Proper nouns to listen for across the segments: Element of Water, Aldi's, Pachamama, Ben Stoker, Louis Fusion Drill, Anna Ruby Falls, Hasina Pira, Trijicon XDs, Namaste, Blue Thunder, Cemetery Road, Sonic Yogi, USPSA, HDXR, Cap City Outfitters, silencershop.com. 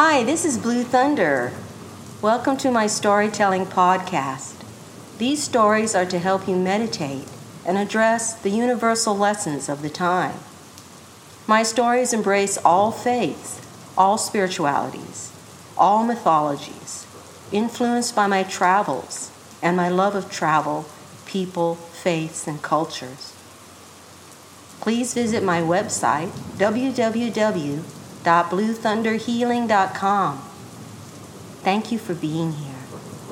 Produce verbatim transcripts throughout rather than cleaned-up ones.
Hi, this is Blue Thunder. Welcome to my storytelling podcast. These stories are to help you meditate and address the universal lessons of the time. My stories embrace all faiths, all spiritualities, all mythologies, influenced by my travels and my love of travel, people, faiths, and cultures. Please visit my website, w w w dot blue thunder healing dot com. Thank you for being here.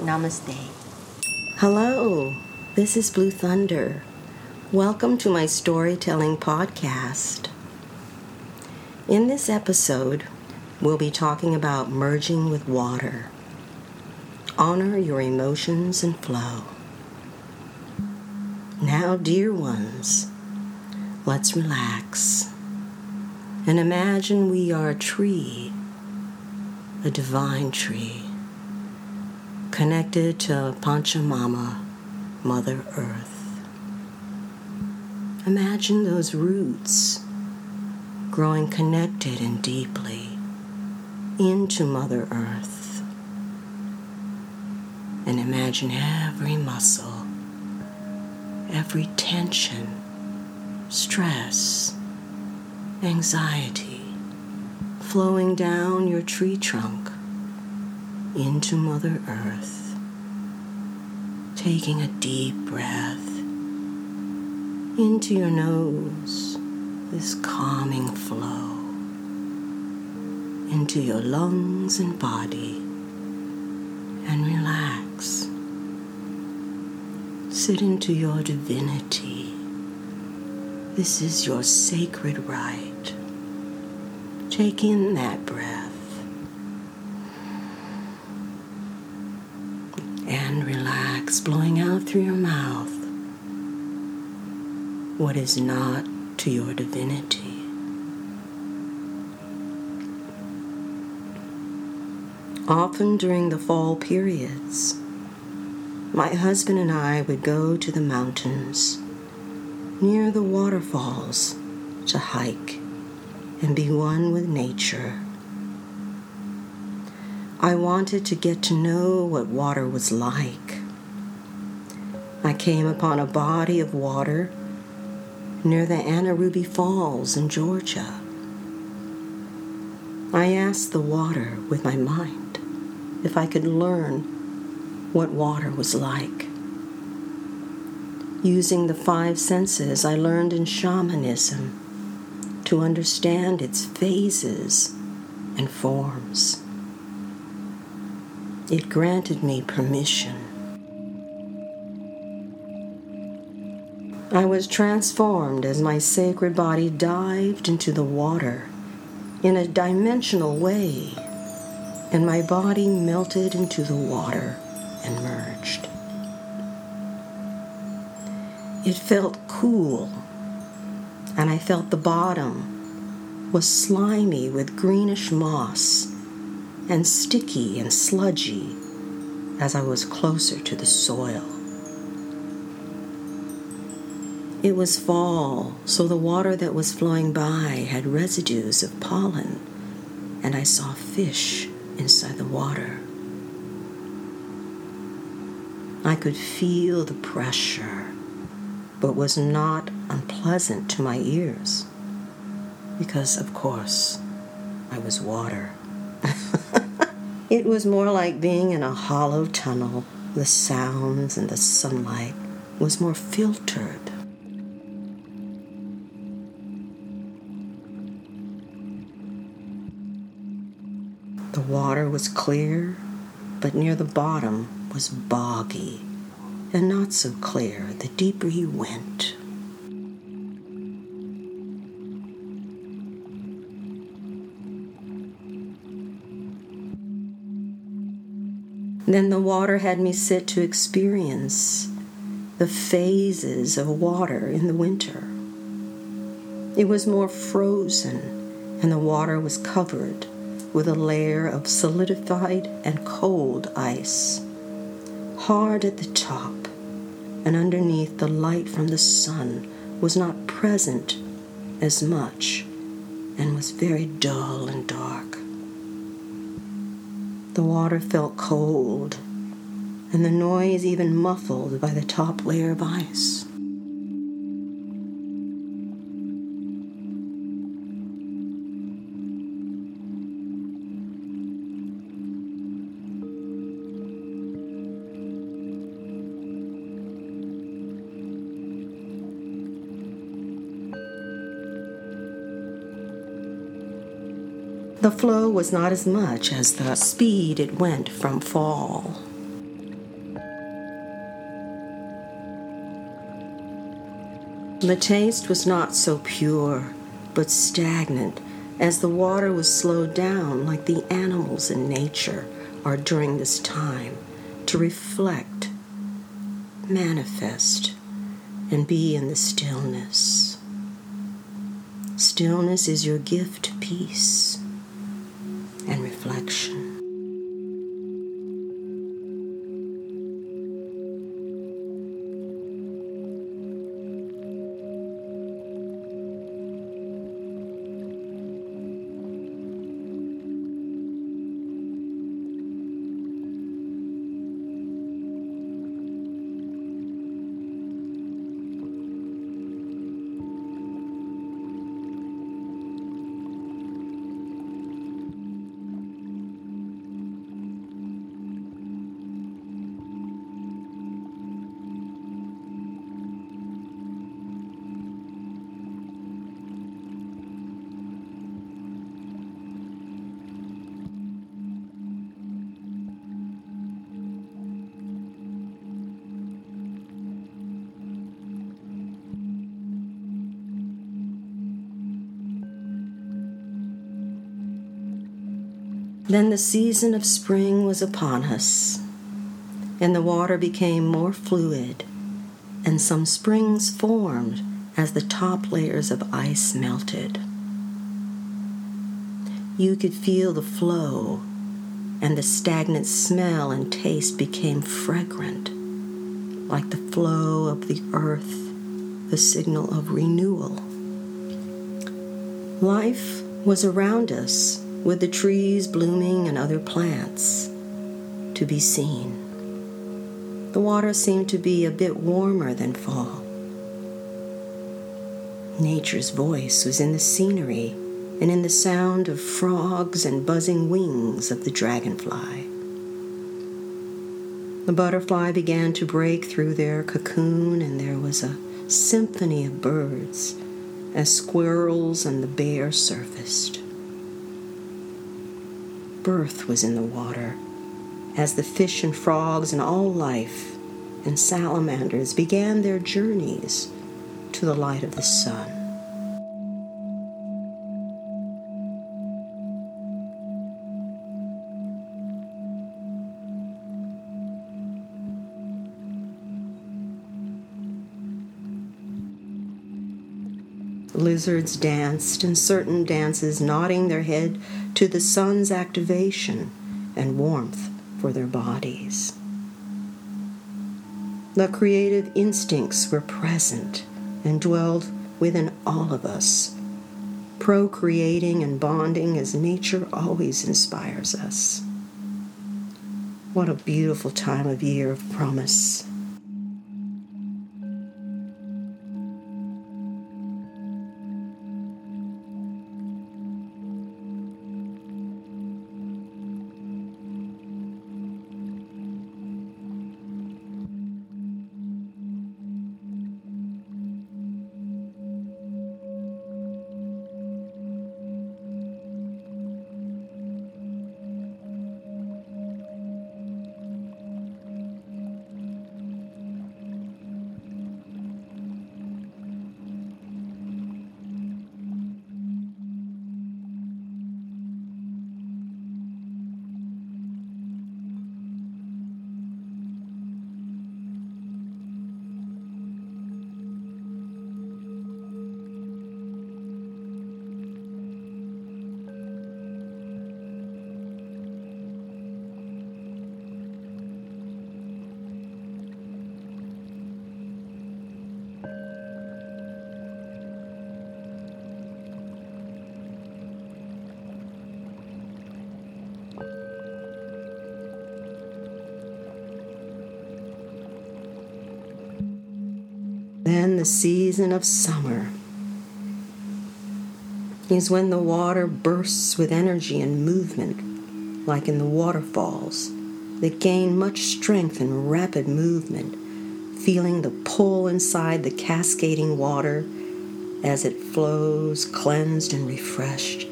Namaste. Hello, this is Blue Thunder. Welcome to my storytelling podcast. In this episode, we'll be talking about merging with water. Honor your emotions and flow. Now, dear ones, let's relax and imagine we are a tree, a divine tree, connected to Pachamama, Mother Earth. Imagine those roots growing connected and deeply into Mother Earth. And imagine every muscle, every tension, stress, anxiety, flowing down your tree trunk into Mother Earth, taking a deep breath into your nose, this calming flow, into your lungs and body, and relax. Sit into your divinity. This is your sacred right. Take in that breath and relax, blowing out through your mouth what is not to your divinity. Often during the fall periods, my husband and I would go to the mountains near the waterfalls to hike and be one with nature. I wanted to get to know what water was like. I came upon a body of water near the Anna Ruby Falls in Georgia. I asked the water with my mind if I could learn what water was like. Using the five senses I learned in shamanism to understand its phases and forms. It granted me permission. I was transformed as my sacred body dived into the water in a dimensional way, and my body melted into the water and merged. It felt cool, and I felt the bottom was slimy with greenish moss and sticky and sludgy as I was closer to the soil. It was fall, so the water that was flowing by had residues of pollen, and I saw fish inside the water. I could feel the pressure, but was not unpleasant to my ears, because, of course, I was water. It was more like being in a hollow tunnel. The sounds and the sunlight was more filtered. The water was clear, but near the bottom was boggy. And not so clear the deeper you went. Then the water had me sit to experience the phases of water in the winter. It was more frozen, and the water was covered with a layer of solidified and cold ice, hard at the top, and underneath the light from the sun was not present as much and was very dull and dark. The water felt cold, and the noise even muffled by the top layer of ice. The flow was not as much as the speed it went from fall. The taste was not so pure, but stagnant, as the water was slowed down like the animals in nature are during this time, to reflect, manifest, and be in the stillness. Stillness is your gift to peace and reflection. Then the season of spring was upon us, and the water became more fluid, and some springs formed as the top layers of ice melted. You could feel the flow, and the stagnant smell and taste became fragrant, like the flow of the earth, the signal of renewal. Life was around us, with the trees blooming and other plants to be seen. The water seemed to be a bit warmer than fall. Nature's voice was in the scenery and in the sound of frogs and buzzing wings of the dragonfly. The butterfly began to break through their cocoon, and there was a symphony of birds as squirrels and the bear surfaced. Birth was in the water, as the fish and frogs and all life and salamanders began their journeys to the light of the sun. Lizards danced, in certain dances nodding their head to the sun's activation and warmth for their bodies. The creative instincts were present and dwelled within all of us, procreating and bonding as nature always inspires us. What a beautiful time of year of promise. Then the season of summer is when the water bursts with energy and movement, like in the waterfalls that gain much strength in rapid movement, feeling the pull inside the cascading water as it flows, cleansed and refreshed,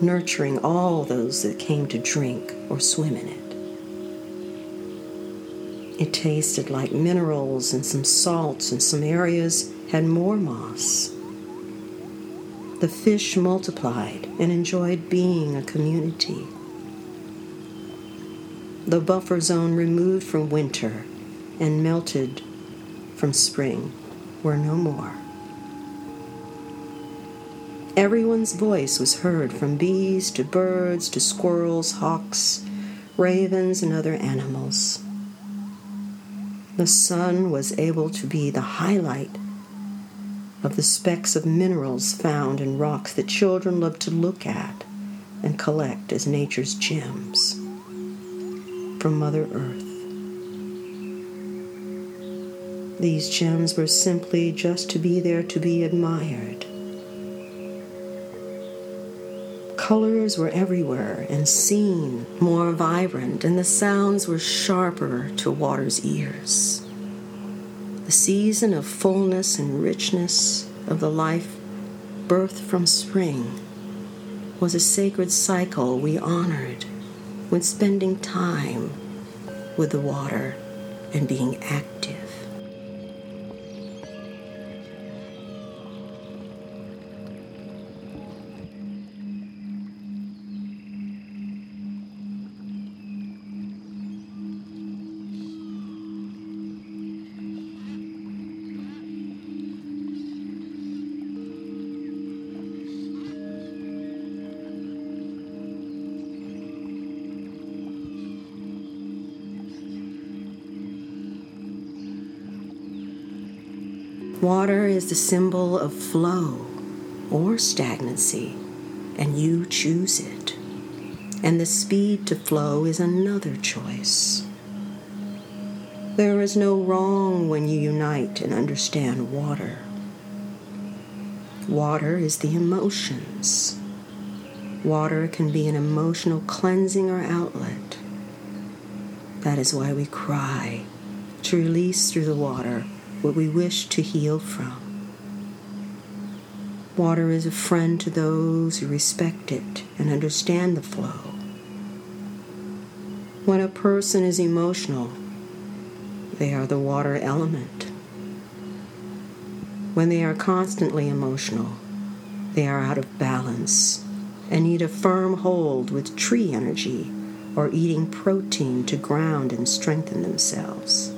nurturing all those that came to drink or swim in it. It tasted like minerals and some salts, and some areas had more moss. The fish multiplied and enjoyed being a community. The buffer zone removed from winter and melted from spring were no more. Everyone's voice was heard, from bees to birds to squirrels, hawks, ravens, and other animals. The sun was able to be the highlight of the specks of minerals found in rocks that children loved to look at and collect as nature's gems from Mother Earth. These gems were simply just to be there to be admired. Colors were everywhere and seen more vibrant, and the sounds were sharper to water's ears. The season of fullness and richness of the life birth from spring was a sacred cycle we honored when spending time with the water and being active. Water is the symbol of flow or stagnancy, and you choose it. And the speed to flow is another choice. There is no wrong when you unite and understand water. Water is the emotions. Water can be an emotional cleansing or outlet. That is why we cry, to release through the water what we wish to heal from. Water is a friend to those who respect it and understand the flow. When a person is emotional, they are the water element. When they are constantly emotional, they are out of balance and need a firm hold with tree energy or eating protein to ground and strengthen themselves.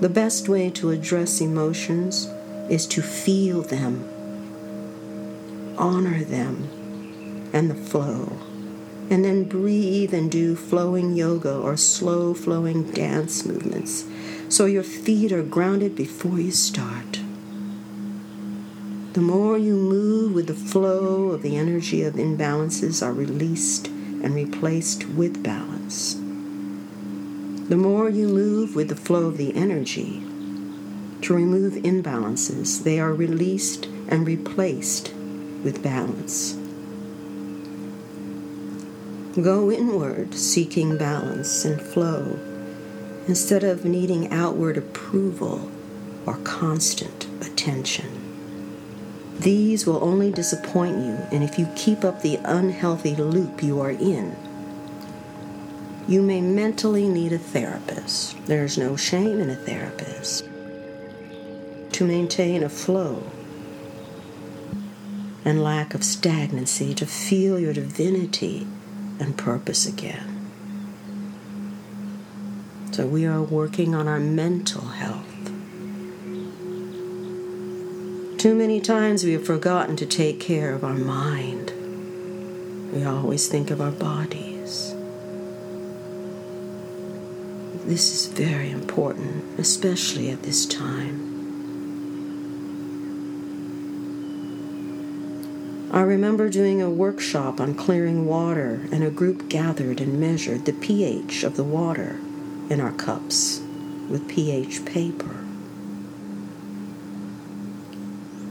The best way to address emotions is to feel them, honor them, and the flow, and then breathe and do flowing yoga or slow flowing dance movements so your feet are grounded before you start. The more you move with the flow of the energy of imbalances are released and replaced with balance. The more you move with the flow of the energy to remove imbalances, they are released and replaced with balance. Go inward, seeking balance and flow, instead of needing outward approval or constant attention. These will only disappoint you, and if you keep up the unhealthy loop you are in, you may mentally need a therapist. There's no shame in a therapist. To maintain a flow and lack of stagnancy, to feel your divinity and purpose again. So we are working on our mental health. Too many times we have forgotten to take care of our mind. We always think of our bodies. This is very important, especially at this time. I remember doing a workshop on clearing water, and a group gathered and measured the pH of the water in our cups with pH paper.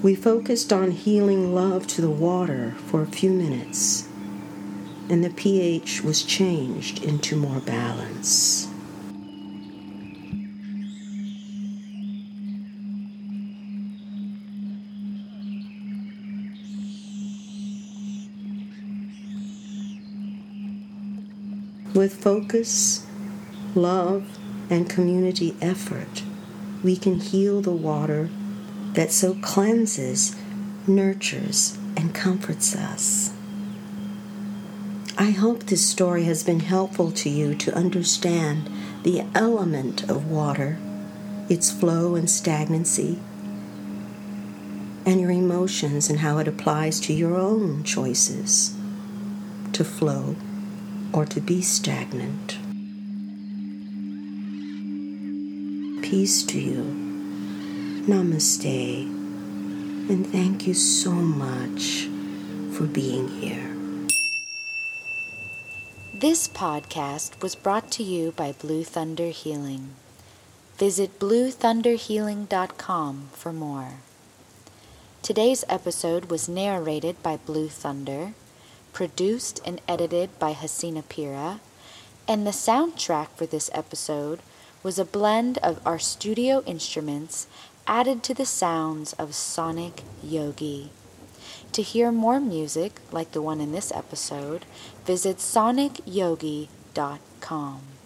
We focused on healing love to the water for a few minutes, and the pH was changed into more balance. With focus, love, and community effort, we can heal the water that so cleanses, nurtures, and comforts us. I hope this story has been helpful to you to understand the element of water, its flow and stagnancy, and your emotions and how it applies to your own choices to flow or to be stagnant. Peace to you. Namaste. And thank you so much for being here. This podcast was brought to you by Blue Thunder Healing. Visit blue thunder healing dot com for more. Today's episode was narrated by Blue Thunder, produced and edited by Hasina Pira, and the soundtrack for this episode was a blend of our studio instruments added to the sounds of Sonic Yogi. To hear more music, like the one in this episode, visit sonic yogi dot com.